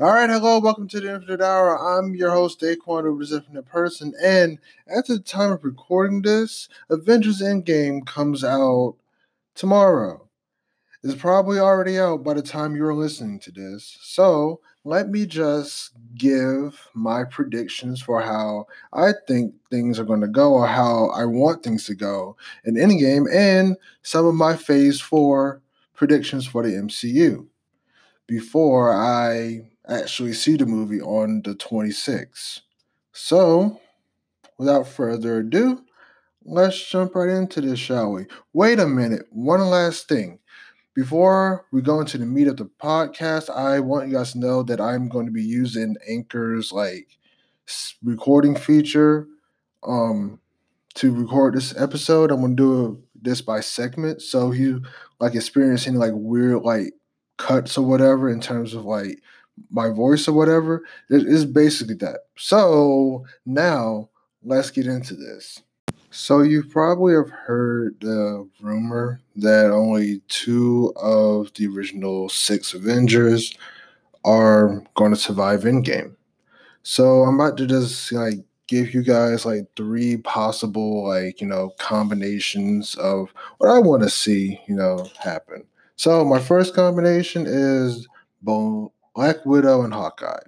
Alright, hello, welcome to the Infinite Hour. I'm your host, Daquan, who is Infinite Person, and at the time of recording this, Avengers Endgame comes out tomorrow. It's probably already out by the time you're listening to this, so let me just give my predictions for how I think things are going to go, or how I want things to go in Endgame, and some of my Phase 4 predictions for the MCU, before I actually see the movie on the 26th. So, without further ado, let's jump right into this, shall we? Wait a minute, one last thing. Before we go into the meat of the podcast, I want you guys to know that I'm going to be using Anchor's recording feature to record this episode. I'm going to do this by segment, so you experience any weird cuts or whatever in terms of my voice or whatever. It's basically that. So now let's get into this. So you probably have heard the rumor that only 2 of the original 6 Avengers are going to survive Endgame. So I'm about to just give you guys 3 possible combinations of what I want to see happen. So my first combination is Black Widow and Hawkeye,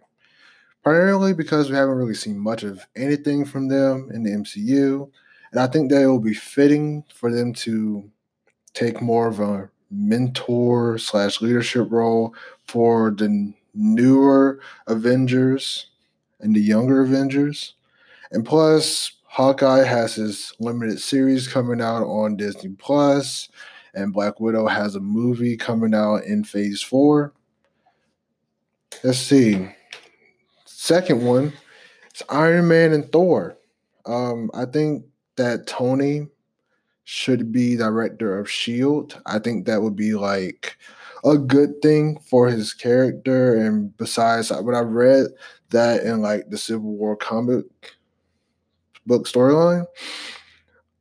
primarily because we haven't really seen much of anything from them in the MCU, and I think that it will be fitting for them to take more of a mentor/leadership role for the newer Avengers and the younger Avengers. And plus, Hawkeye has his limited series coming out on Disney Plus, and Black Widow has a movie coming out in Phase 4. Let's see. Second one, it's Iron Man and Thor. I think that Tony should be director of S.H.I.E.L.D. I think that would be a good thing for his character. And besides, when I read that in the Civil War comic book storyline,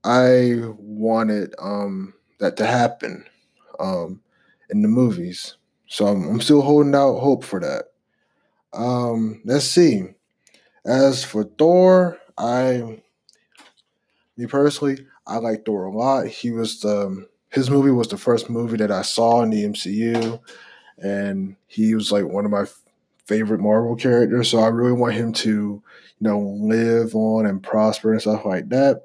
I wanted that to happen in the movies. So I'm still holding out hope for that. Let's see. As for Thor, I like Thor a lot. He was his movie was the first movie that I saw in the MCU, and he was one of my favorite Marvel characters. So I really want him to, live on and prosper and stuff like that.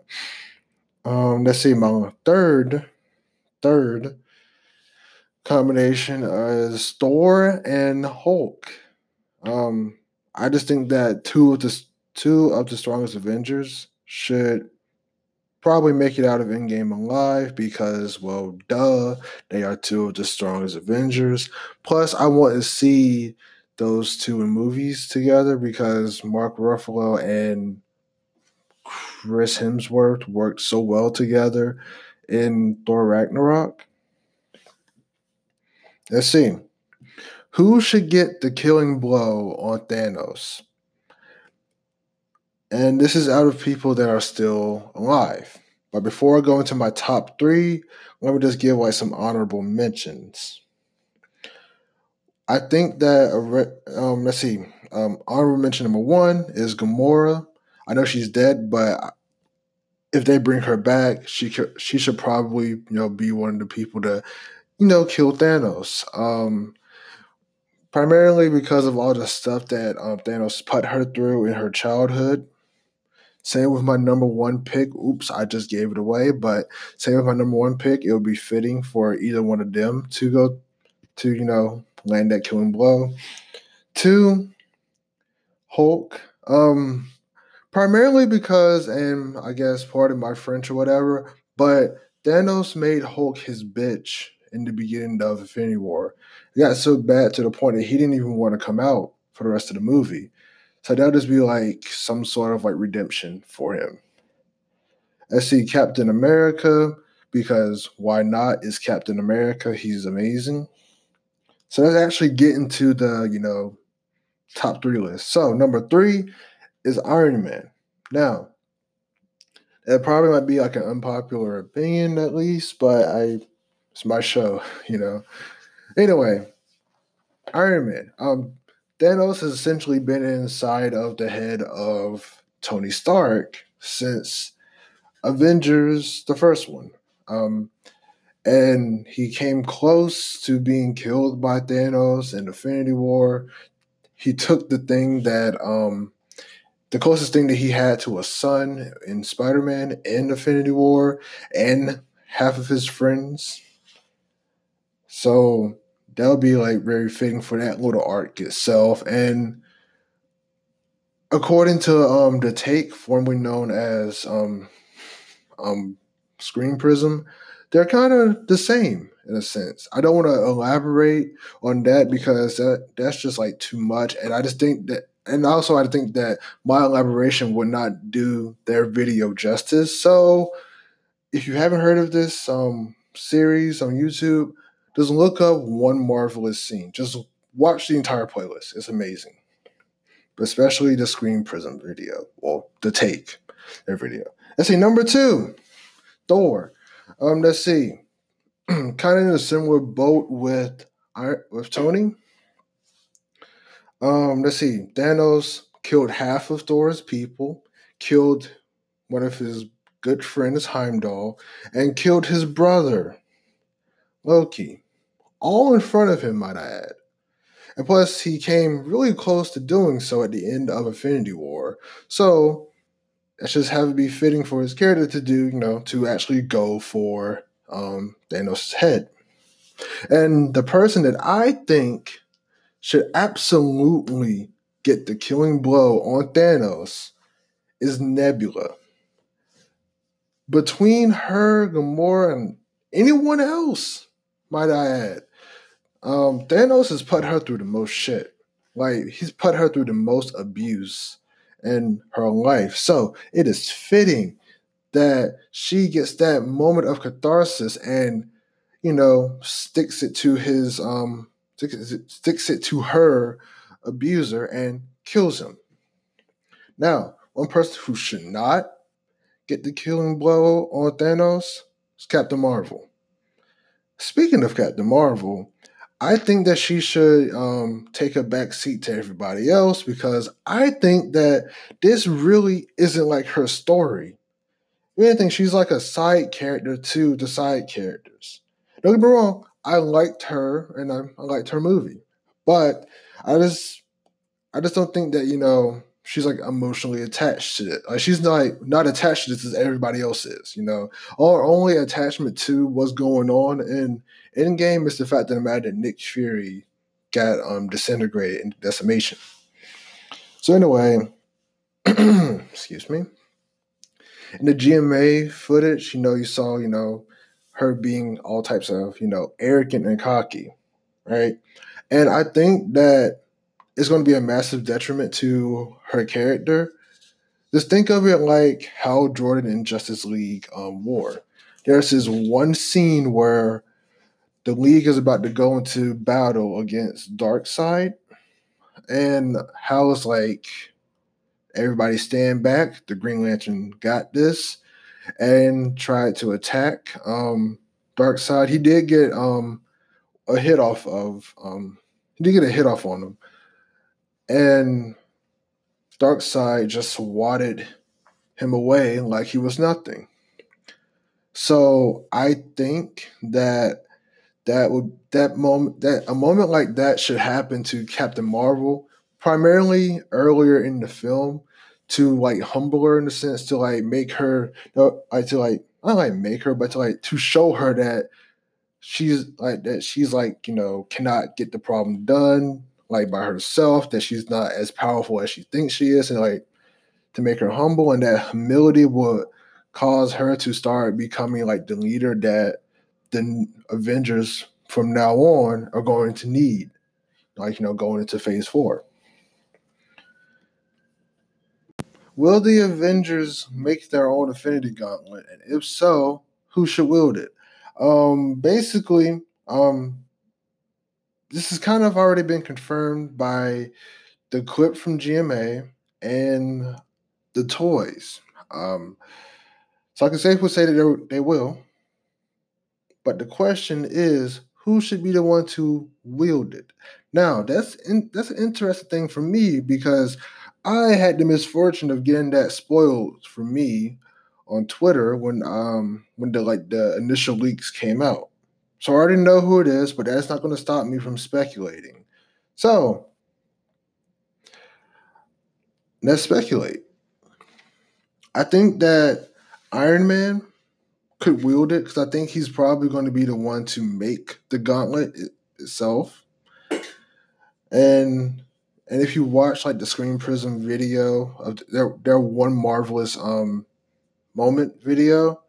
Let's see. My third combination is Thor and Hulk. I just think that two of the strongest Avengers should probably make it out of Endgame alive because, well, duh, they are 2 of the strongest Avengers. Plus, I want to see those 2 in movies together because Mark Ruffalo and Chris Hemsworth worked so well together in Thor Ragnarok. Let's see. Who should get the killing blow on Thanos? And this is out of people that are still alive. But before I go into my top 3, let me just give some honorable mentions. I think that, honorable mention number 1 is Gamora. I know she's dead, but if they bring her back, she should probably be one of the people to kill Thanos. Primarily because of all the stuff that Thanos put her through in her childhood. Same with my number 1 pick. Oops, I just gave it away. But same with my number 1 pick, it would be fitting for either one of them to go to land that killing blow. 2, Hulk. Primarily because, and I guess pardon my French or whatever, but Thanos made Hulk his bitch in the beginning of Infinity War. It got so bad to the point that he didn't even want to come out for the rest of the movie. So that'll just be some sort of redemption for him. Let's see, Captain America, because why not? Is Captain America. He's amazing. So let's actually get into the, top 3 list. So number 3 is Iron Man. Now, that probably might be an unpopular opinion at least, but it's my show. Anyway, Iron Man. Thanos has essentially been inside of the head of Tony Stark since Avengers, the first one. And he came close to being killed by Thanos in Infinity War. He took the thing that, the closest thing that he had to a son in Spider-Man in Infinity War, and half of his friends. So that'll be like very fitting for that little arc itself. And according to the Take, formerly known as Screen Prism, they're kind of the same in a sense. I don't want to elaborate on that because that's just like too much. And I just think that, and also I think that my elaboration would not do their video justice. So if you haven't heard of this series on YouTube, just look up One Marvelous Scene. Just watch the entire playlist. It's amazing. But especially the Screen Prism video, or the Take, their video. Let's see, number two, Thor. Let's see. Kind of in a similar boat with Tony. Let's see. Thanos killed half of Thor's people, killed one of his good friends, Heimdall, and killed his brother, Loki. All in front of him, might I add. And plus, he came really close to doing so at the end of Infinity War. So that's just have it be fitting for his character to do, you know, to actually go for Thanos' head. And the person that I think should absolutely get the killing blow on Thanos is Nebula. Between her, Gamora, and anyone else, might I add, Thanos has put her through the most shit. Like, he's put her through the most abuse in her life. So it is fitting that she gets that moment of catharsis and, you know, sticks it to her abuser and kills him. Now, one person who should not get the killing blow on Thanos is Captain Marvel. Speaking of Captain Marvel, I think that she should take a back seat to everybody else, because I think that this really isn't like her story. If anything, she's like a side character to the side characters. Don't get me wrong, I liked her and I liked her movie, but I just don't think that, you know, she's like emotionally attached to it. Like, she's not attached to this as everybody else is, you know. Our only attachment to what's going on in Endgame is the fact that Nick Fury got disintegrated into decimation. So anyway, excuse me. In the GMA footage, you know, you saw, you know, her being all types of, you know, arrogant and cocky, right? And I think that it's going to be a massive detriment to her character. Just think of it like Hal Jordan in Justice League War. There's this one scene where the League is about to go into battle against Darkseid, and Hal is like, everybody stand back, the Green Lantern got this, and tried to attack Darkseid. He did get a hit off on him. And Darkseid just swatted him away like he was nothing. So I think that a moment like that should happen to Captain Marvel, primarily earlier in the film, to like humble her in a sense, to like make her, to show her that she's like, you know, cannot get the problem done like by herself, that she's not as powerful as she thinks she is, and like to make her humble, and that humility would cause her to start becoming like the leader that the Avengers from now on are going to need, like, you know, going into Phase 4. Will the Avengers make their own Infinity Gauntlet? And if so, who should wield it? This has kind of already been confirmed by the clip from GMA and the toys. So I can safely say that they will. But the question is, who should be the one to wield it? Now, that's an interesting thing for me because I had the misfortune of getting that spoiled for me on Twitter when the initial leaks came out. So I already know who it is, but that's not going to stop me from speculating. So let's speculate. I think that Iron Man could wield it because I think he's probably going to be the one to make the gauntlet itself. And if you watch the Screen Prism video of their one marvelous moment video,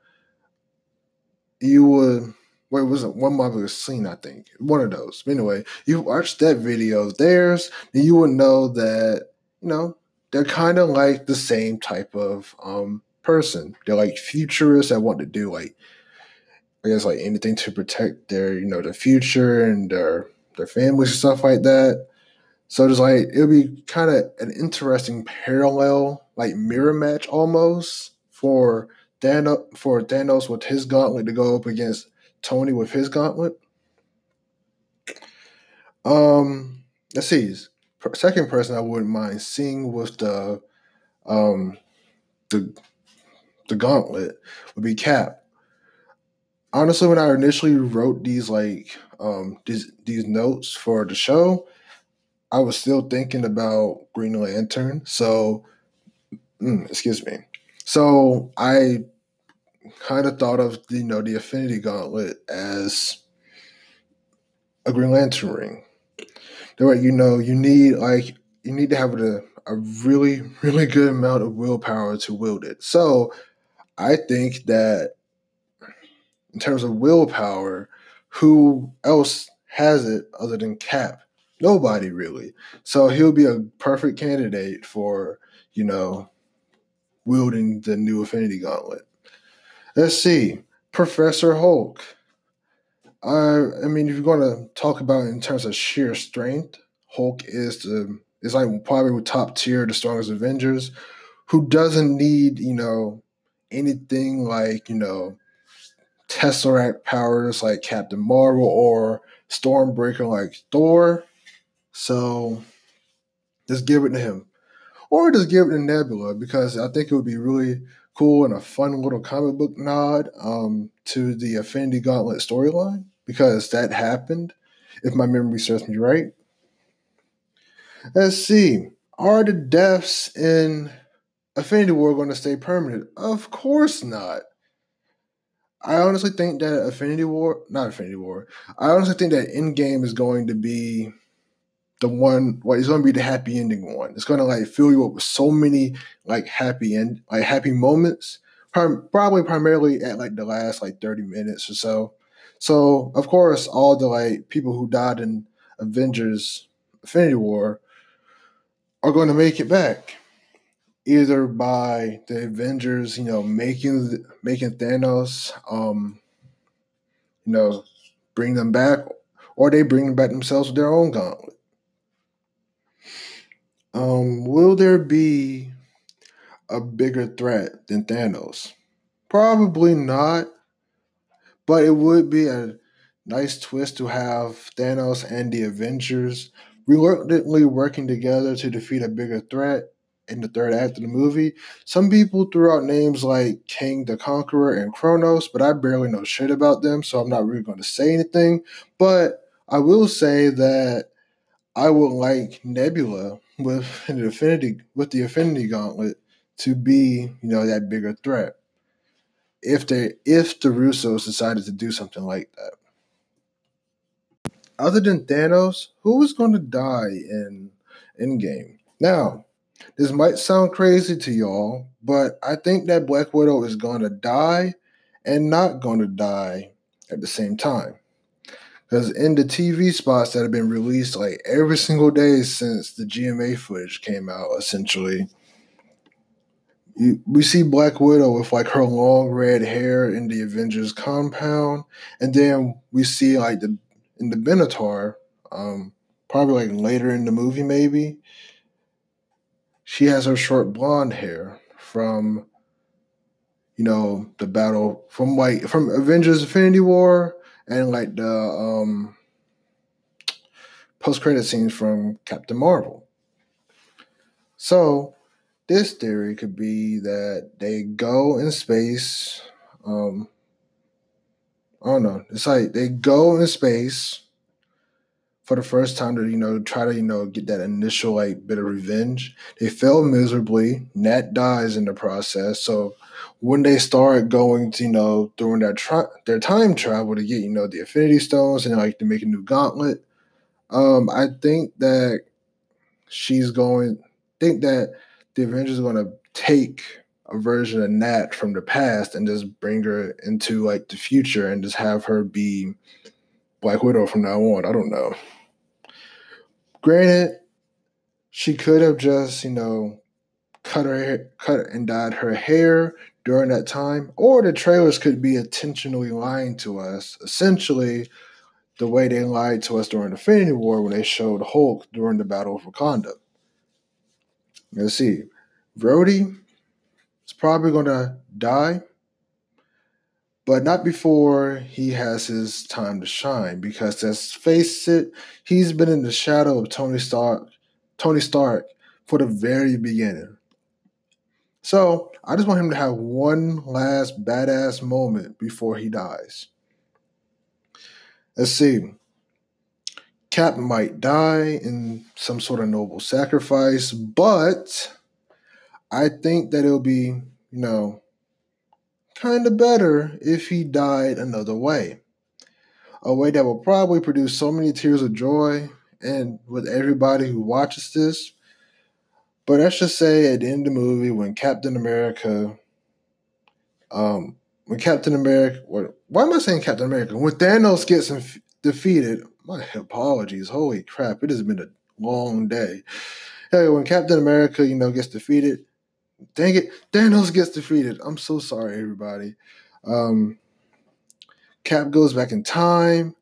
you would. Well, it wasn't one marvelous scene, I think. One of those. But anyway, you watch that video of theirs, and you would know that, they're kind of like the same type of person. They're like futurists that want to do I guess anything to protect their, the future and their families and stuff like that. So it's it'll be kind of an interesting parallel, mirror match almost for Thanos with his gauntlet to go up against Tony with his gauntlet. Let's see. Second person I wouldn't mind seeing with the gauntlet would be Cap. Honestly, when I initially wrote these notes for the show, I was still thinking about Green Lantern. So, excuse me. So I kind of thought of the Infinity Gauntlet as a Green Lantern ring. They're you need to have a really, really good amount of willpower to wield it. So I think that in terms of willpower, who else has it other than Cap? Nobody really. So he'll be a perfect candidate for, wielding the new Infinity Gauntlet. Let's see, Professor Hulk. I mean, if you're going to talk about it in terms of sheer strength, Hulk is probably top tier, the strongest Avengers, who doesn't need, anything Tesseract powers like Captain Marvel or Stormbreaker like Thor. So just give it to him. Or just give it to Nebula because I think it would be really cool and a fun little comic book nod to the Infinity Gauntlet storyline because that happened, if my memory serves me right. Let's see. Are the deaths in Infinity War going to stay permanent? Of course not. I honestly think that Endgame is going to be the one, it's going to be the happy ending one. It's going to fill you up with so many happy and happy moments. Probably primarily at the last 30 minutes or so. So of course, all the people who died in Avengers Infinity War are going to make it back, either by the Avengers, making Thanos, bring them back, or they bring them back themselves with their own gauntlet. Will there be a bigger threat than Thanos? Probably not, but it would be a nice twist to have Thanos and the Avengers reluctantly working together to defeat a bigger threat in the third act of the movie. Some people threw out names like King the Conqueror and Kronos, but I barely know shit about them, so I'm not really going to say anything. But I will say that I would like Nebula with the Infinity Gauntlet to be, that bigger threat. If the Russos decided to do something like that. Other than Thanos, who was going to die in Endgame? Now, this might sound crazy to y'all, but I think that Black Widow is going to die and not going to die at the same time. Because in the TV spots that have been released every single day since the GMA footage came out, essentially, we see Black Widow with her long red hair in the Avengers compound, and then we see in the Benatar, probably later in the movie maybe, she has her short blonde hair from the battle from Avengers Infinity War. And the post-credit scene from Captain Marvel. So this theory could be that they go in space. I don't know. It's like they go in space for the first time to, try to, get that initial bit of revenge. They fail miserably. Nat dies in the process. So when they start going to, during their time travel to get, the Infinity Stones and to make a new gauntlet, I think that the Avengers are going to take a version of Nat from the past and just bring her into the future and just have her be Black Widow from now on. I don't know. Granted, she could have just, cut and dyed her hair during that time, or the trailers could be intentionally lying to us. Essentially, the way they lied to us during Infinity War when they showed Hulk during the Battle of Wakanda. Let's see. Rhodey is probably going to die, but not before he has his time to shine, because let's face it, he's been in the shadow of Tony Stark for the very beginning. So I just want him to have one last badass moment before he dies. Let's see. Cap might die in some sort of noble sacrifice, but I think that it'll be, kind of better if he died another way. A way that will probably produce so many tears of joy and with everybody who watches this. But I should say at the end of the movie, when When Thanos gets defeated, my apologies, holy crap, it has been a long day. Hey, when Captain America, gets defeated, dang it, Thanos gets defeated. I'm so sorry, everybody. Cap goes back in time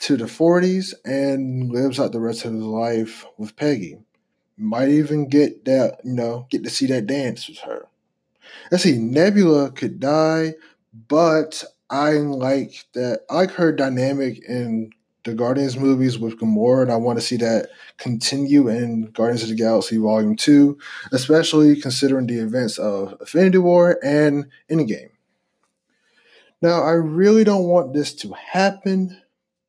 to the 40s and lives out the rest of his life with Peggy. Might even get that, get to see that dance with her. Let's see, Nebula could die, but I like her dynamic in the Guardians movies with Gamora, and I want to see that continue in Guardians of the Galaxy Volume 2, especially considering the events of Infinity War and Endgame. Now, I really don't want this to happen,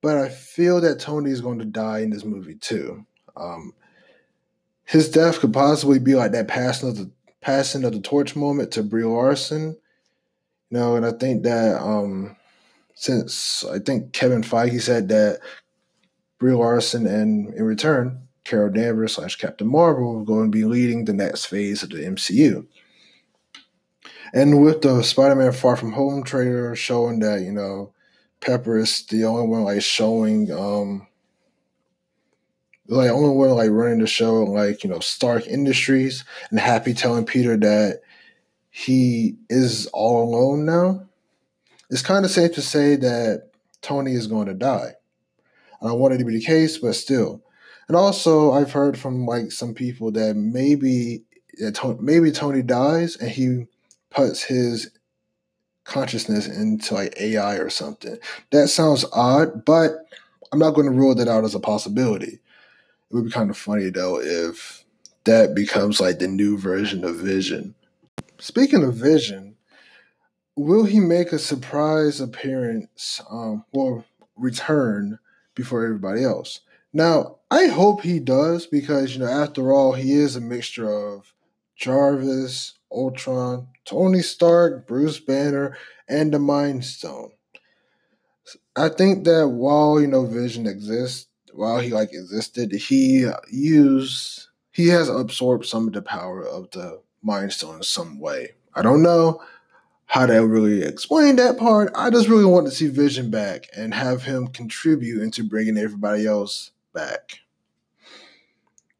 but I feel that Tony is going to die in this movie too. His death could possibly be like that passing of the torch moment to Brie Larson. And I think that since I think Kevin Feige said that Brie Larson and, in return, Carol Danvers / Captain Marvel are going to be leading the next phase of the MCU. And with the Spider-Man Far From Home trailer showing that, Pepper is the only one showing only one running the show Stark Industries, and Happy telling Peter that he is all alone now, it's kind of safe to say that Tony is going to die. I don't want it to be the case, but still. And also, I've heard from some people that maybe Tony dies and he puts his consciousness into AI or something. That sounds odd, but I'm not going to rule that out as a possibility. It would be kind of funny, though, if that becomes the new version of Vision. Speaking of Vision, will he make a surprise appearance or return before everybody else? Now, I hope he does because, after all, he is a mixture of Jarvis, Ultron, Tony Stark, Bruce Banner, and the Mind Stone. I think that while, Vision exists, while he existed, he has absorbed some of the power of the Mind Stone in some way. I don't know how to really explain that part. I just really want to see Vision back and have him contribute into bringing everybody else back.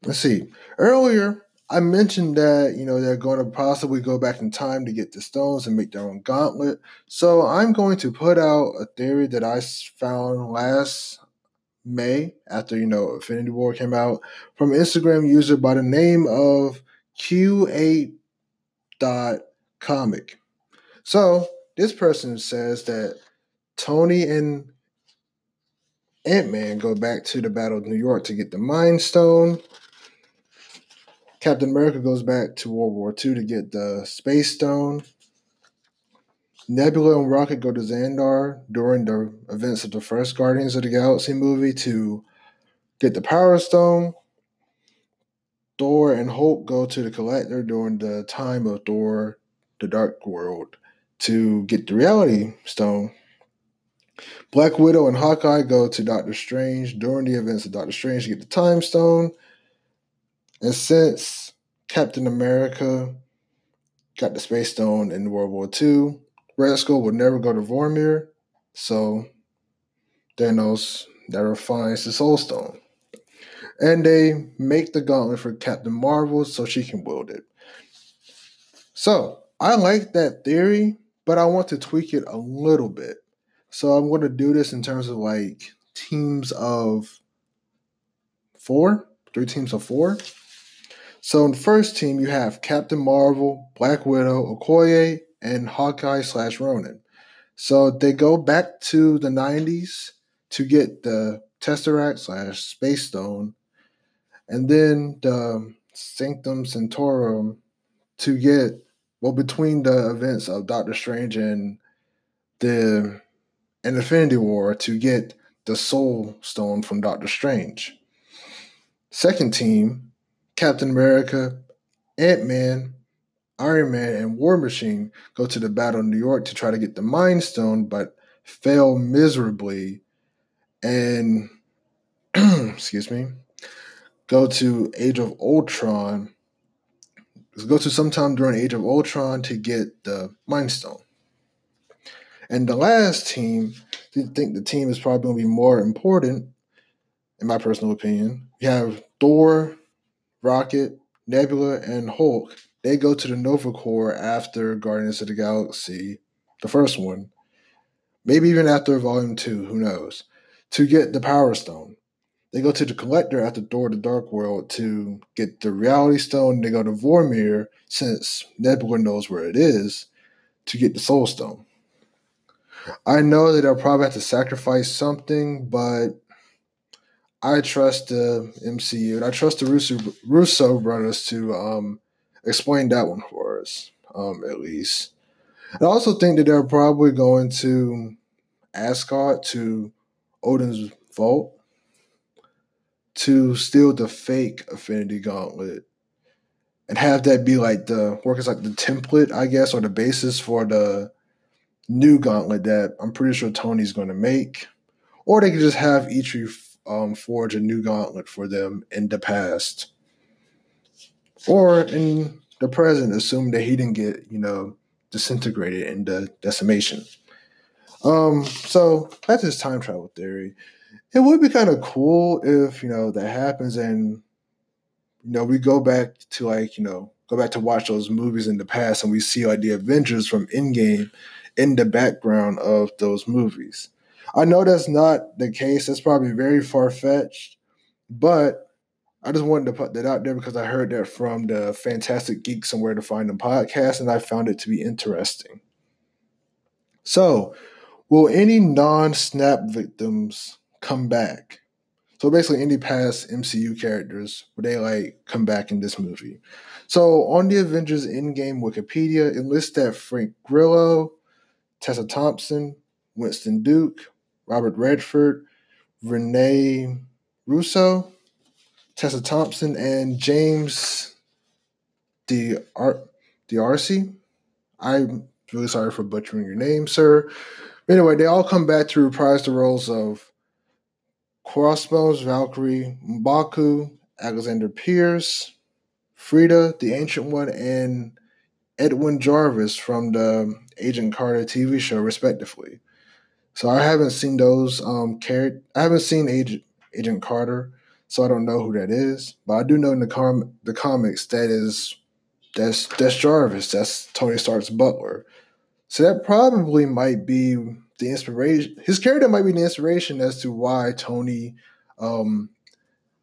Let's see. Earlier, I mentioned that, they're going to possibly go back in time to get the stones and make their own gauntlet. So I'm going to put out a theory that I found last May, after Infinity War came out, from an Instagram user by the name of Q8.comic. So this person says that Tony and Ant-Man go back to the Battle of New York to get the Mind Stone. Captain America goes back to World War II to get the Space Stone. Nebula and Rocket go to Xandar during the events of the first Guardians of the Galaxy movie to get the Power Stone. Thor and Hulk go to the Collector during the time of Thor, the Dark World, to get the Reality Stone. Black Widow and Hawkeye go to Doctor Strange during the events of Doctor Strange to get the Time Stone. And since Captain America got the Space Stone in World War II, Red Skull would never go to Vormir, so Thanos never finds the Soul Stone. And they make the gauntlet for Captain Marvel so she can wield it. So, I like that theory, but I want to tweak it a little bit. So, I'm going to do this in terms of like teams of four, three teams of four. So, in the first team, you have Captain Marvel, Black Widow, Okoye, and Hawkeye/Ronin. So they go back to the 90s to get the Tesseract/Space Stone, and then the Sanctum Sanctorum to get, well, between the events of Doctor Strange and the Infinity War, to get the Soul Stone from Doctor Strange. Second team, Captain America, Ant-Man, Iron Man, and War Machine go to the Battle of New York to try to get the Mind Stone, but fail miserably and go to Age of Ultron. Go to sometime during Age of Ultron to get the Mind Stone. And the last team, I think the team is probably going to be more important, in my personal opinion. You have Thor, Rocket, Nebula, and Hulk. They go to the Nova Corps after Guardians of the Galaxy, the first one, maybe even after Volume 2, who knows, to get the Power Stone. They go to the Collector after Thor the Dark World to get the Reality Stone. They go to Vormir, since Nebula knows where it is, to get the Soul Stone. I know that they'll probably have to sacrifice something, but I trust the MCU, and I trust the Russo brothers to explain that one for us, at least. And I also think that they're probably going to Asgard, to Odin's Vault, to steal the fake Infinity Gauntlet and have that be like the work as like the template, I guess, or the basis for the new gauntlet that I'm pretty sure Tony's going to make. Or they could just have Eitri forge a new gauntlet for them in the past. Or in the present, assume that he didn't get, disintegrated in the decimation. So that's his time travel theory. It would be kind of cool if, that happens and, we go back to watch those movies in the past and we see like the Avengers from Endgame in the background of those movies. I know that's not the case. That's probably very far-fetched, but I just wanted to put that out there because I heard that from the Fantastic Geek Somewhere to Find Them podcast, and I found it to be interesting. So, will any non-snap victims come back? So basically any past MCU characters, will they come back in this movie? So on the Avengers Endgame Wikipedia, it lists that Frank Grillo, Tessa Thompson, Winston Duke, Robert Redford, Renee Russo, Tessa Thompson, and James DeArcy. I'm really sorry for butchering your name, sir. But anyway, they all come back to reprise the roles of Crossbones, Valkyrie, M'Baku, Alexander Pierce, Frida, the Ancient One, and Edwin Jarvis from the Agent Carter TV show, respectively. So I haven't seen those I haven't seen Agent Carter, so I don't know who that is, but I do know in the comics that's Jarvis, that's Tony Stark's butler. So that probably might be the inspiration. His character might be the inspiration as to why Tony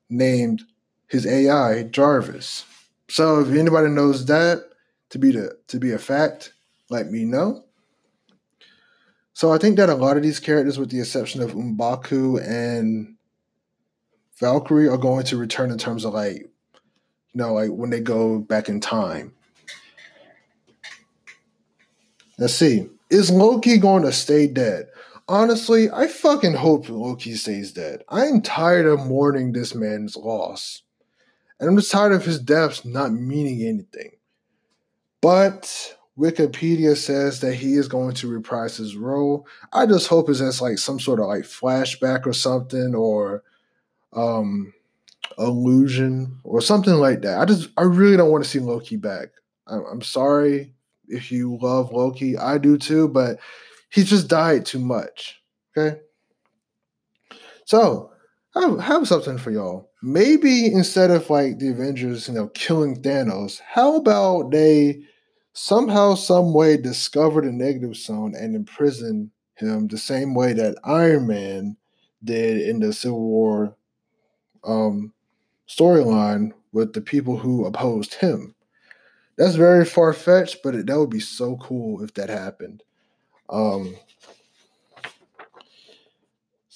named his AI Jarvis. So if anybody knows that to be a fact, let me know. So I think that a lot of these characters, with the exception of M'Baku and Valkyrie, are going to return in terms of like, you know, like when they go back in time. Let's see. Is Loki going to stay dead? Honestly, I fucking hope Loki stays dead. I am tired of mourning this man's loss. And I'm just tired of his deaths not meaning anything. But Wikipedia says that he is going to reprise his role. I just hope it's as like some sort of like flashback or something, or illusion or something like that. I really don't want to see Loki back. I'm sorry if you love Loki. I do too, but he just died too much. Okay? So I have something for y'all. Maybe instead of like the Avengers, you know, killing Thanos, how about they somehow, some way discover the negative zone and imprison him the same way that Iron Man did in the Civil War storyline with the people who opposed him. That's very far-fetched, but that would be so cool if that happened.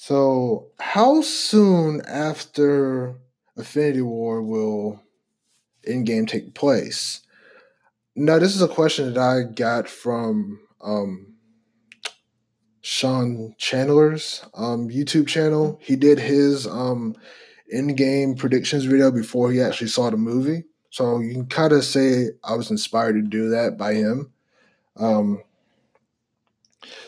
So how soon after Infinity War will Endgame take place? Now, this is a question that I got from Sean Chandler's YouTube channel. He did his Endgame predictions video before he actually saw the movie. So you can kind of say I was inspired to do that by him.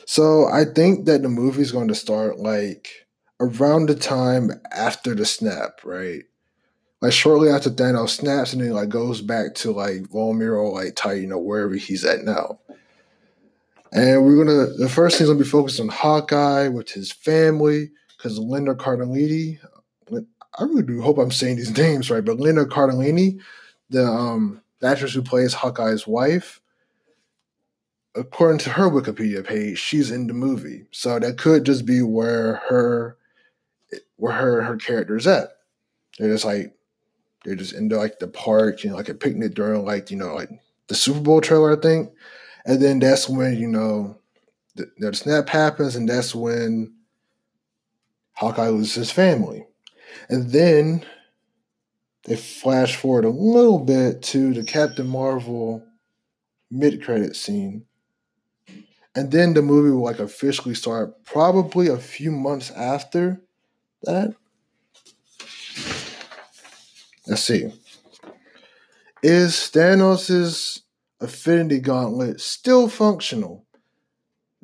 So I think that the movie is going to start like around the time after the snap, right? Like shortly after Thanos snaps and then like goes back to like Vormir or like Titan or wherever he's at now. And the first thing's going to be focused on Hawkeye with his family, because Linda Cardellini, I really do hope I'm saying these names right, but Linda Cardellini, the actress who plays Hawkeye's wife, according to her Wikipedia page, she's in the movie. So that could just be where her character's at. They're just in like the park, you know, like a picnic during like, you know, like the Super Bowl trailer, I think. And then that's when, you know, the snap happens, and that's when Hawkeye loses his family. And then they flash forward a little bit to the Captain Marvel mid-credit scene. And then the movie will like officially start probably a few months after that. Let's see. Is Thanos' Infinity Gauntlet still functional?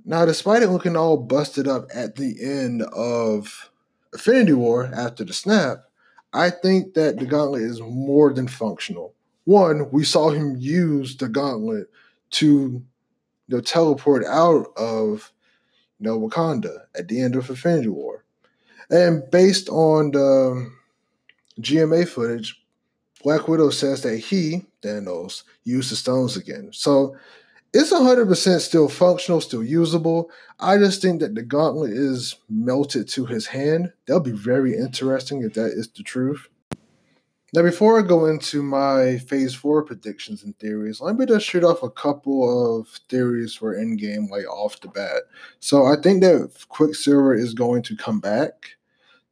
Now, despite it looking all busted up at the end of Infinity War after the snap, I think that the gauntlet is more than functional. One, we saw him use the gauntlet to, you know, teleport out of, you know, Wakanda at the end of Infinity War. And based on the GMA footage, Black Widow says that he, Thanos, used the stones again. So it's 100% still functional, still usable. I just think that the gauntlet is melted to his hand. That'll be very interesting if that is the truth. Now, before I go into my Phase 4 predictions and theories, let me just shoot off a couple of theories for Endgame, like off the bat. So I think that Quicksilver is going to come back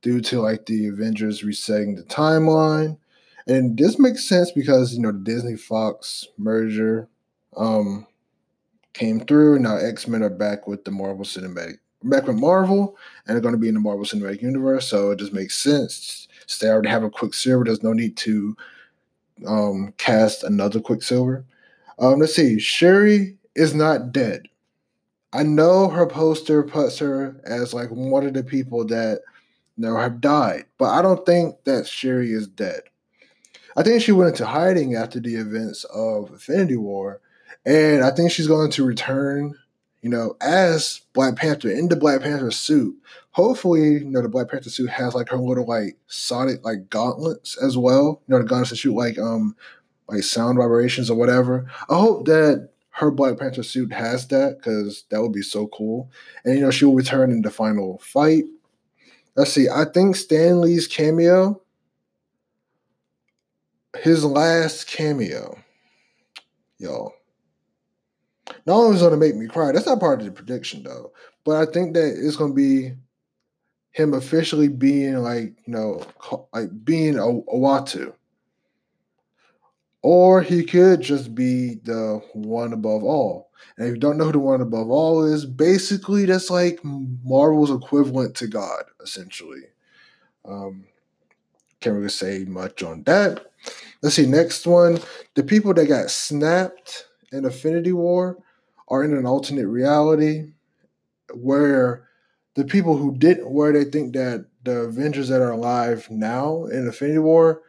due to like the Avengers resetting the timeline. And this makes sense because, you know, the Disney-Fox merger came through. Now X-Men are back with the Marvel, and they're going to be in the Marvel Cinematic Universe, so it just makes sense. So they already have a Quicksilver. There's no need to cast another Quicksilver. Let's see. Shuri is not dead. I know her poster puts her as like one of the people that, you know, have died, but I don't think that Shuri is dead. I think she went into hiding after the events of Infinity War, and I think she's going to return, you know, as Black Panther in the Black Panther suit. Hopefully, you know, the Black Panther suit has like her little like sonic like gauntlets as well. You know, the gauntlets that shoot like sound vibrations or whatever. I hope that her Black Panther suit has that, because that would be so cool. And, you know, she will return in the final fight. Let's see. I think Stan Lee's cameo, his last cameo, y'all. Not only is it going to make me cry, that's not part of the prediction, though. But I think that it's going to be him officially being, like, you know, like being Uatu. Or he could just be the one above all. And if you don't know who the one above all is, basically that's like Marvel's equivalent to God, essentially. Can't really say much on that. Let's see, next one. The people that got snapped in Infinity War are in an alternate reality where the people who didn't, where they think that the Avengers that are alive now in Infinity War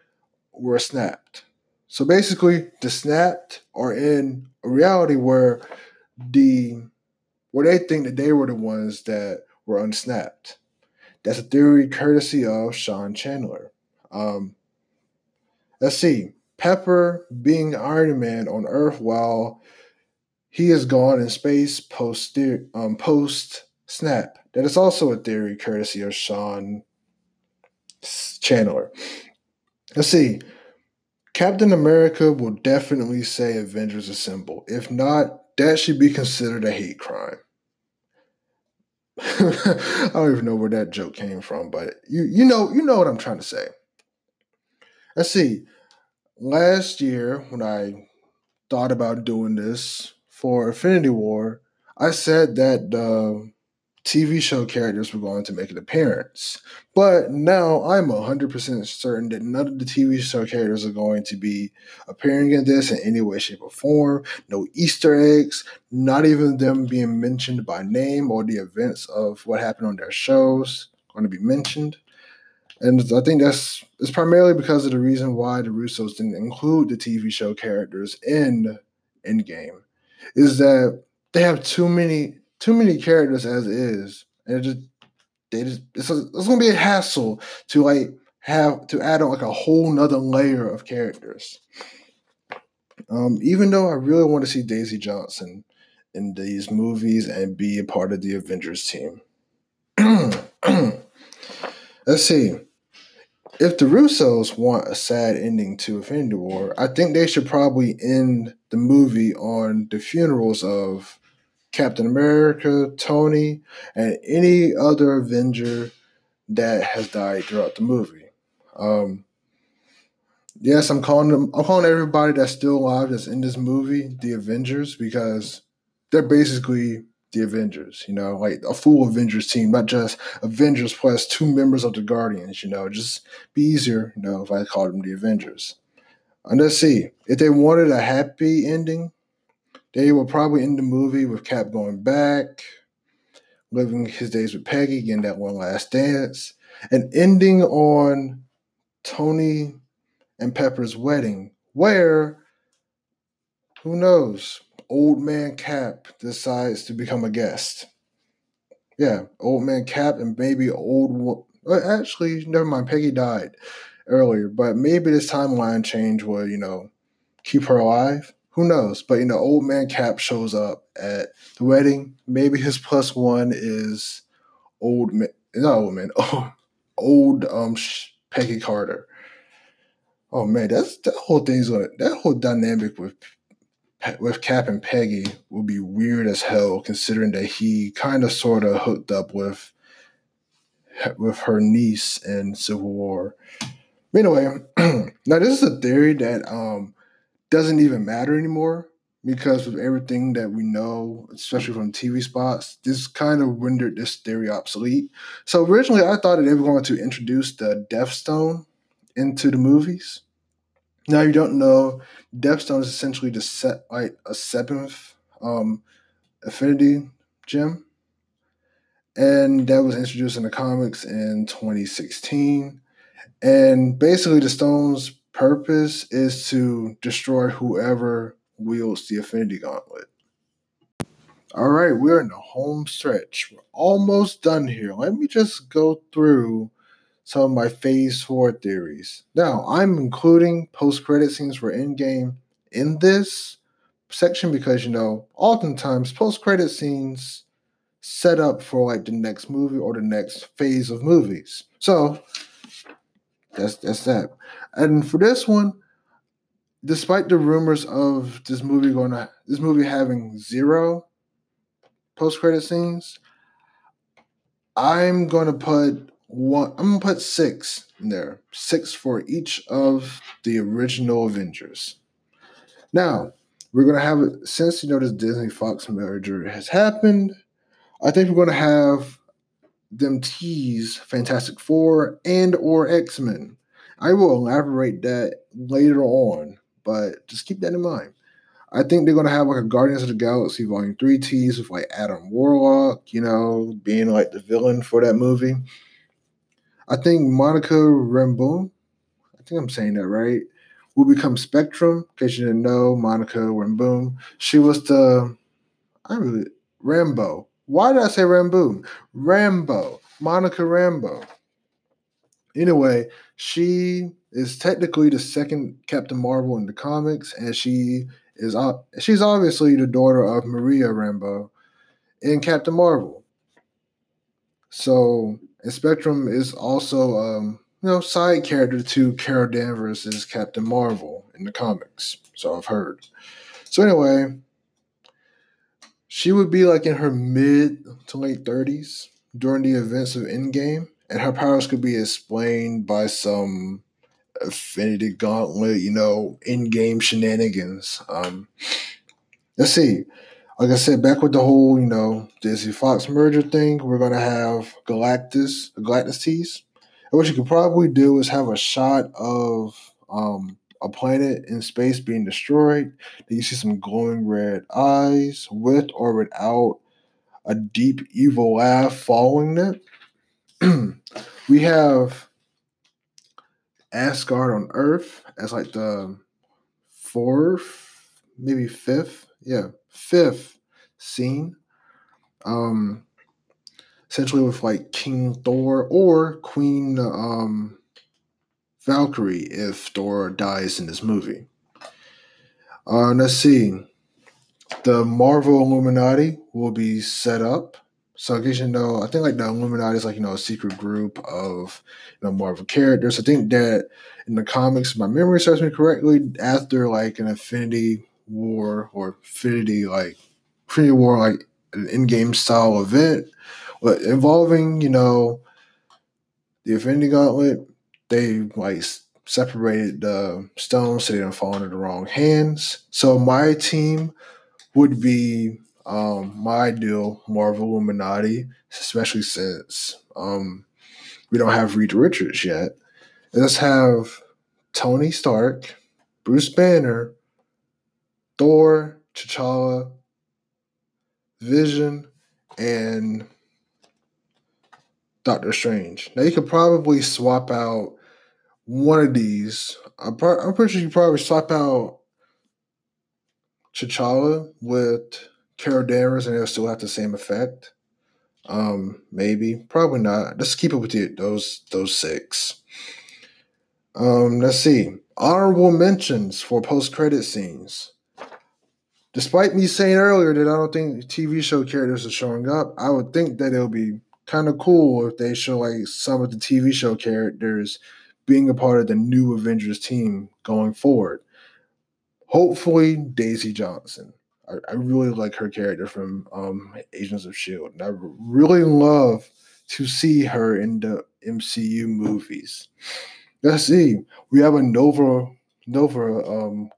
were snapped. So basically, the snapped are in a reality where they think that they were the ones that were unsnapped. That's a theory courtesy of Sean Chandler. Let's see. Pepper being Iron Man on Earth while he is gone in space post-snap. That is also a theory courtesy of Sean Chandler. Let's see. Captain America will definitely say Avengers Assemble. If not, that should be considered a hate crime. I don't even know where that joke came from, but you know what I'm trying to say. Let's see. Last year, when I thought about doing this for Infinity War, I said that the TV show characters were going to make an appearance. But now I'm 100% certain that none of the TV show characters are going to be appearing in this in any way, shape, or form. No Easter eggs, not even them being mentioned by name or the events of what happened on their shows going to be mentioned. And I think it's primarily because of the reason why the Russos didn't include the TV show characters in Endgame, is that they have too many characters as is, and it's gonna be a hassle to add on a whole nother layer of characters. Even though I really want to see Daisy Johnson in these movies and be a part of the Avengers team. Let's see. If the Russos want a sad ending to Infinity War, I think they should probably end the movie on the funerals of Captain America, Tony, and any other Avenger that has died throughout the movie. Yes, I'm calling everybody that's still alive that's in this movie the Avengers, because they're basically the Avengers, you know, like a full Avengers team, not just Avengers plus two members of the Guardians, you know. Just be easier, you know, if I called them the Avengers. And let's see, if they wanted a happy ending, they will probably end the movie with Cap going back, living his days with Peggy, getting that one last dance, and ending on Tony and Pepper's wedding, where, who knows, Old Man Cap decides to become a guest. Yeah, Old Man Cap and maybe actually, never mind, Peggy died earlier, but maybe this timeline change will, you know, keep her alive. Who knows? But, you know, Old Man Cap shows up at the wedding. Maybe his plus one is Peggy Carter. Oh, man, that whole dynamic with Cap and Peggy will be weird as hell, considering that he kind of sort of hooked up with her niece in Civil War. Anyway, now this is a theory that doesn't even matter anymore, because with everything that we know, especially from TV spots, this kind of rendered this theory obsolete. So originally I thought that they were going to introduce the Death Stone into the movies. Now you don't know, Death Stone is essentially a seventh Infinity Gem, and that was introduced in the comics in 2016, and basically the stone's purpose is to destroy whoever wields the Infinity Gauntlet. All right, we're in the home stretch. We're almost done here. Let me just go through some of my Phase 4 theories. Now, I'm including post-credit scenes for Endgame in this section because, you know, oftentimes post-credit scenes set up for, like, the next movie or the next phase of movies. So that's that. And for this one, despite the rumors of this movie having zero post-credit scenes, I'm going to put six in there. Six for each of the original Avengers. Now, we're going to have, since this Disney-Fox merger has happened, I think we're going to have them tease Fantastic Four and or X-Men. I will elaborate that later on, but just keep that in mind. I think they're going to have like a Guardians of the Galaxy Volume 3 tease with like Adam Warlock, being like the villain for that movie. I think Monica Rambeau, I think I'm saying that right, will become Spectrum. In case you didn't know, Monica Rambeau, she was Rambeau. Why did I say Rambeau? Rambeau. Monica Rambeau. Anyway, she is technically the second Captain Marvel in the comics, and she's obviously the daughter of Maria Rambeau in Captain Marvel. So, and Spectrum is also side character to Carol Danvers as Captain Marvel in the comics. So I've heard. So anyway, she would be like in her mid to late 30s during the events of Endgame, and her powers could be explained by some Infinity Gauntlet, in-game shenanigans. Let's see. Like I said, back with the whole, Disney-Fox merger thing, we're going to have Galactus tease. And what you could probably do is have a shot of a planet in space being destroyed. Then you see some glowing red eyes with or without a deep evil laugh following it. We have Asgard on Earth as like the fifth scene. Essentially with like King Thor or Queen Valkyrie if Thor dies in this movie. Let's see. The Marvel Illuminati will be set up. So, in case I think like the Illuminati is like, a secret group of, Marvel characters. I think that in the comics, if my memory serves me correctly, after like an Infinity War, like an in-game style event involving, the Infinity Gauntlet, they like separated the stones so they didn't fall into the wrong hands. So, my team would be my ideal Marvel Illuminati, especially since we don't have Reed Richards yet. Let's have Tony Stark, Bruce Banner, Thor, T'Challa, Vision, and Doctor Strange. Now you could probably swap out one of these. I'm pretty sure you could probably swap out T'Challa with Carol Danvers, and it'll still have the same effect. Maybe, probably not. Let's keep it with those six. Let's see. Honorable mentions for post-credit scenes. Despite me saying earlier that I don't think TV show characters are showing up, I would think that it'll be kind of cool if they show like some of the TV show characters being a part of the new Avengers team going forward. Hopefully, Daisy Johnson. I really like her character from Agents of S.H.I.E.L.D. And I really love to see her in the MCU movies. Let's see. We have a Nova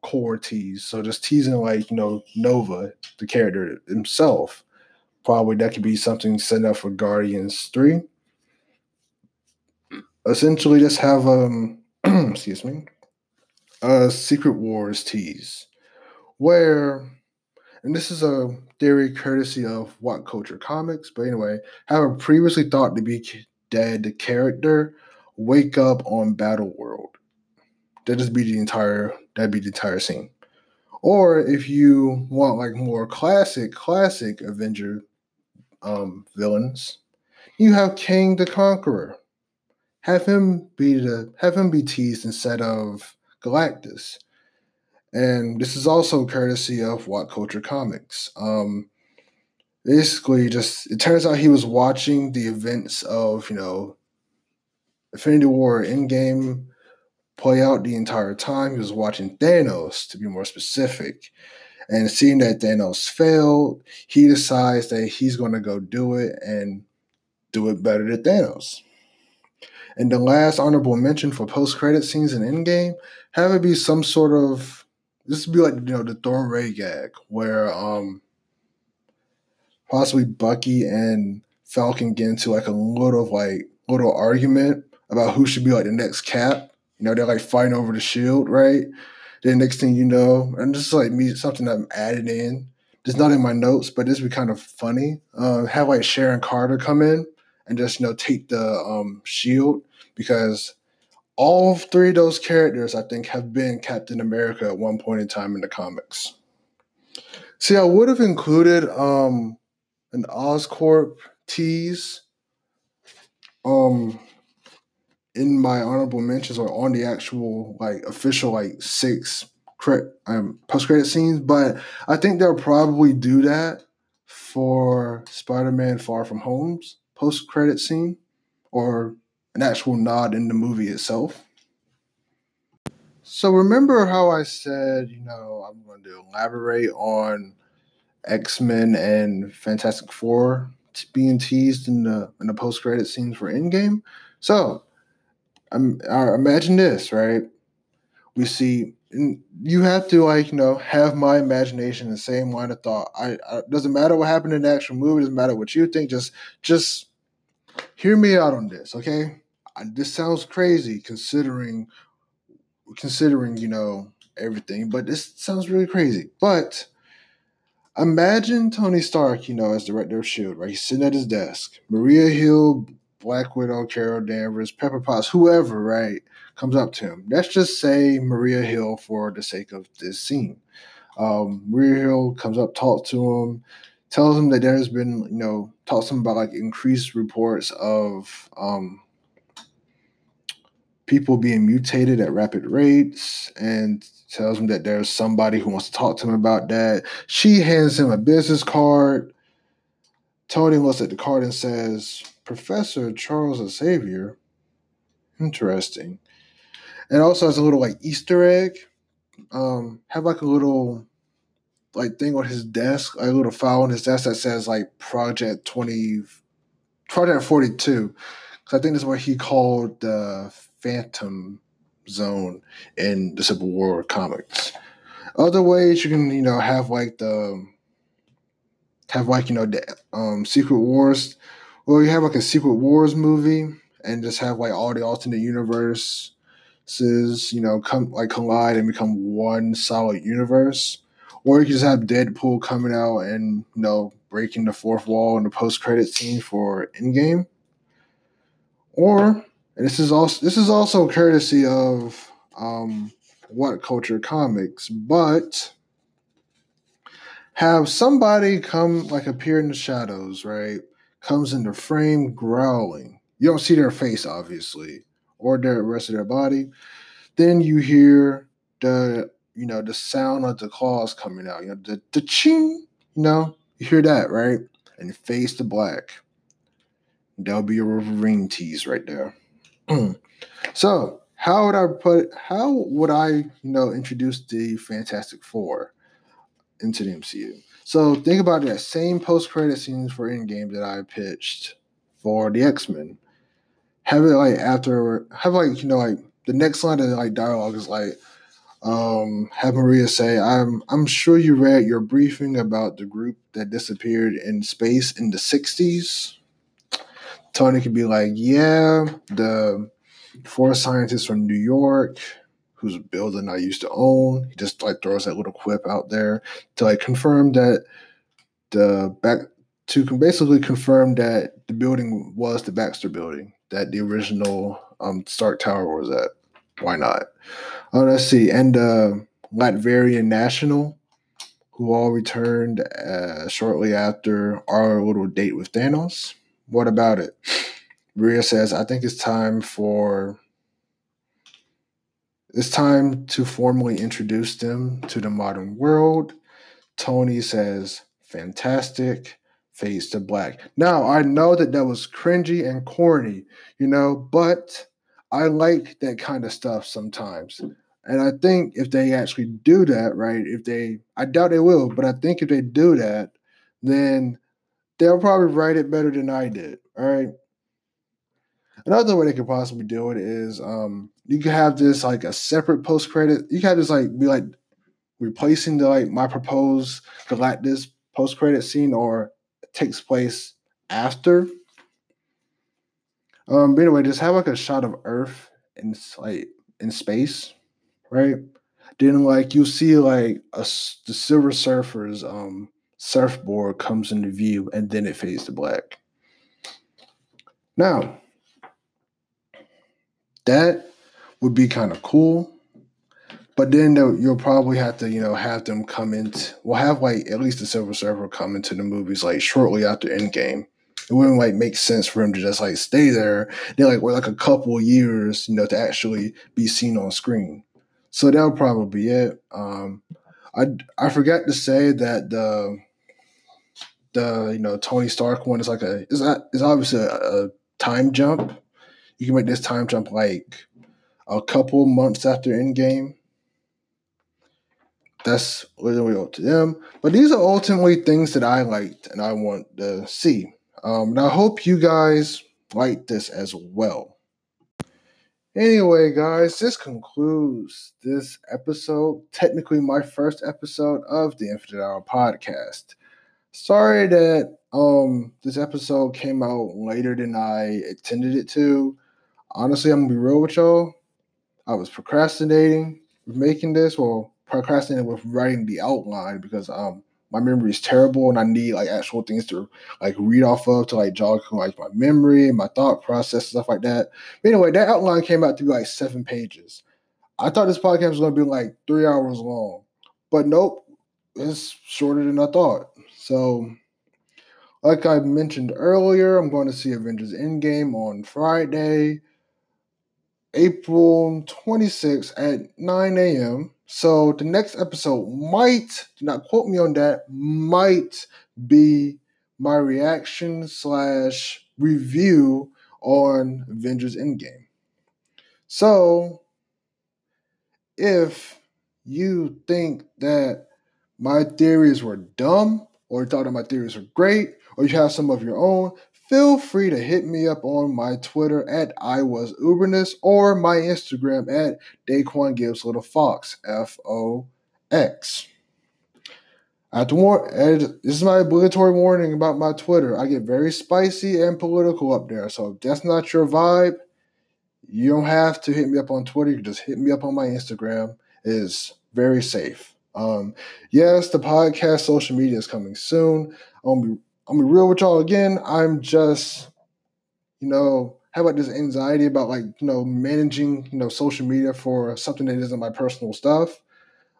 core tease. So just teasing like, Nova, the character himself. Probably that could be something set up for Guardians 3. Essentially, just have excuse me, a Secret Wars tease where... And this is a theory courtesy of What Culture Comics. But anyway, have a previously thought to be dead character wake up on Battle World. That'd be the entire scene. Or if you want like more classic Avenger villains, you have Kang the Conqueror. Have him be teased instead of Galactus. And this is also courtesy of What Culture Comics. Basically, it turns out he was watching the events of, Infinity War, Endgame, play out the entire time. He was watching Thanos, to be more specific. And seeing that Thanos failed, he decides that he's going to go do it and do it better than Thanos. And the last honorable mention for post-credit scenes in Endgame, have it be some sort of, this would be like, the Thor Ray gag, where possibly Bucky and Falcon get into like a little argument about who should be like the next Cap. They're like fighting over the shield, right? Then next thing you know, and this is like me, something I'm added in. It's not in my notes, but this would be kind of funny. Have like Sharon Carter come in and just, take the shield, because all three of those characters, I think, have been Captain America at one point in time in the comics. See, I would have included an Oscorp tease in my honorable mentions or on the actual official 6 post-credit scenes, but I think they'll probably do that for Spider-Man Far From Home's post-credit scene, or an actual nod in the movie itself. So remember how I said, I'm going to elaborate on X-Men and Fantastic Four being teased in the post-credit scenes for Endgame? So imagine this, right? We see, and you have to have my imagination in the same line of thought. I doesn't matter what happened in the actual movie. Doesn't matter what you think. Just hear me out on this, okay? This sounds crazy considering everything, but this sounds really crazy. But imagine Tony Stark, as director of S.H.I.E.L.D., right? He's sitting at his desk. Maria Hill, Black Widow, Carol Danvers, Pepper Potts, whoever, right, comes up to him. Let's just say Maria Hill for the sake of this scene. Maria Hill comes up, talks to him, tells him that there's been, talks to him about increased reports of people being mutated at rapid rates, and tells him that there's somebody who wants to talk to him about that. She hands him a business card. Tony looks at the card and says, Professor Charles Xavier. Interesting. And also has a little Easter egg. Have a little thing on his desk, a little file on his desk that says Project 42. Because I think that's what he called the Phantom Zone in the Civil War comics. Other ways you can, have the Secret Wars. Well, you have a Secret Wars movie and just have all the alternate universes, come collide and become one solid universe. Or you can just have Deadpool coming out and breaking the fourth wall in the post-credit scene for Endgame. Or, and this is also courtesy of What Culture Comics, but have somebody come appear in the shadows, right? Comes into frame growling. You don't see their face, obviously, or the rest of their body. Then you hear the the sound of the claws coming out. The ching. You hear that, right? And face to black. That'll be your Wolverine tease right there. So how would I introduce the Fantastic Four into the MCU? So think about that same post-credit scenes for Endgame that I pitched for the X-Men. Have it the next line of dialogue is have Maria say, I'm sure you read your briefing about the group that disappeared in space in the 60s. Tony could be yeah, the four scientists from New York, whose building I used to own. He just throws that little quip out there to confirm that the building was the Baxter Building that the original Stark Tower was at. Why not? Let's see. And the Latvian national, who all returned shortly after our little date with Thanos. What about it? Maria says, I think it's time to formally introduce them to the modern world. Tony says, fantastic, fades to black. Now, I know that was cringy and corny, but I like that kind of stuff sometimes. And I think if they actually do that, right, I doubt they will, but I think if they do that, then they'll probably write it better than I did, all right? Another way they could possibly do it is you could have this, like, a separate post-credit. You could have this, like, be, like, replacing the, like, my proposed Galactus post-credit scene, or it takes place after. But anyway, just have, like, a shot of Earth in, like, in space, right? Then, like, you'll see, like, the Silver Surfer's surfboard comes into view, and then it fades to black. Now, that would be kind of cool, but then you'll probably have to, have them come in. We'll have, like, at least the Silver Surfer come into the movies, like, shortly after Endgame. It wouldn't, like, make sense for him to just, like, stay there. They, like, wait, like, a couple years, to actually be seen on screen. So that'll probably be it. I forgot to say that the Tony Stark one is like it's obviously a time jump. You can make this time jump like a couple months after Endgame. That's what we owe to them. But these are ultimately things that I liked and I want to see. And I hope you guys like this as well. Anyway, guys, this concludes this episode, technically my first episode of the Infinite Hour podcast. Sorry that this episode came out later than I intended it to. Honestly, I'm going to be real with y'all. I was procrastinating with making this, procrastinating with writing the outline because my memory is terrible and I need like actual things to like read off of to like jog like my memory and my thought process, stuff like that. But anyway, that outline came out to be like 7 pages. I thought this podcast was going to be like 3 hours long, but nope, it's shorter than I thought. So, like I mentioned earlier, I'm going to see Avengers Endgame on Friday, April 26th at 9 a.m. So, the next episode might, do not quote me on that, might be my reaction / review on Avengers Endgame. So, if you think that my theories were dumb, or you thought that my theories are great, or you have some of your own, feel free to hit me up on my Twitter at IWasUbernus or my Instagram at DaquanGibbsLittleFox, F-O-X. This is my obligatory warning about my Twitter. I get very spicy and political up there, so if that's not your vibe, you don't have to hit me up on Twitter. You can just hit me up on my Instagram. It is very safe. Yes, the podcast social media is coming soon. I'm gonna be real with y'all again. I'm just, have like this anxiety about like, managing, social media for something that isn't my personal stuff.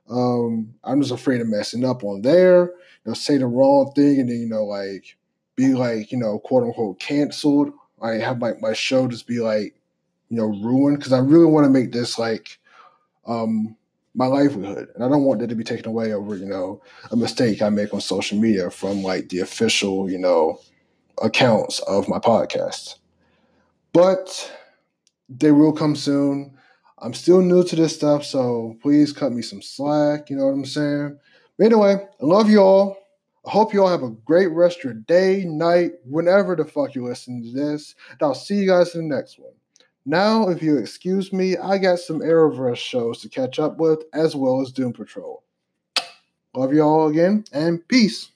I'm just afraid of messing up on there, say the wrong thing and then, like be like, quote unquote canceled. I have my show just be like, ruined. 'Cause I really want to make this like, my livelihood. And I don't want that to be taken away over, a mistake I make on social media from like the official, accounts of my podcast. But they will come soon. I'm still new to this stuff, so please cut me some slack. You know what I'm saying? But anyway, I love you all. I hope you all have a great rest of your day, night, whenever the fuck you listen to this. And I'll see you guys in the next one. Now, if you'll excuse me, I got some Arrowverse shows to catch up with, as well as Doom Patrol. Love you all again, and peace.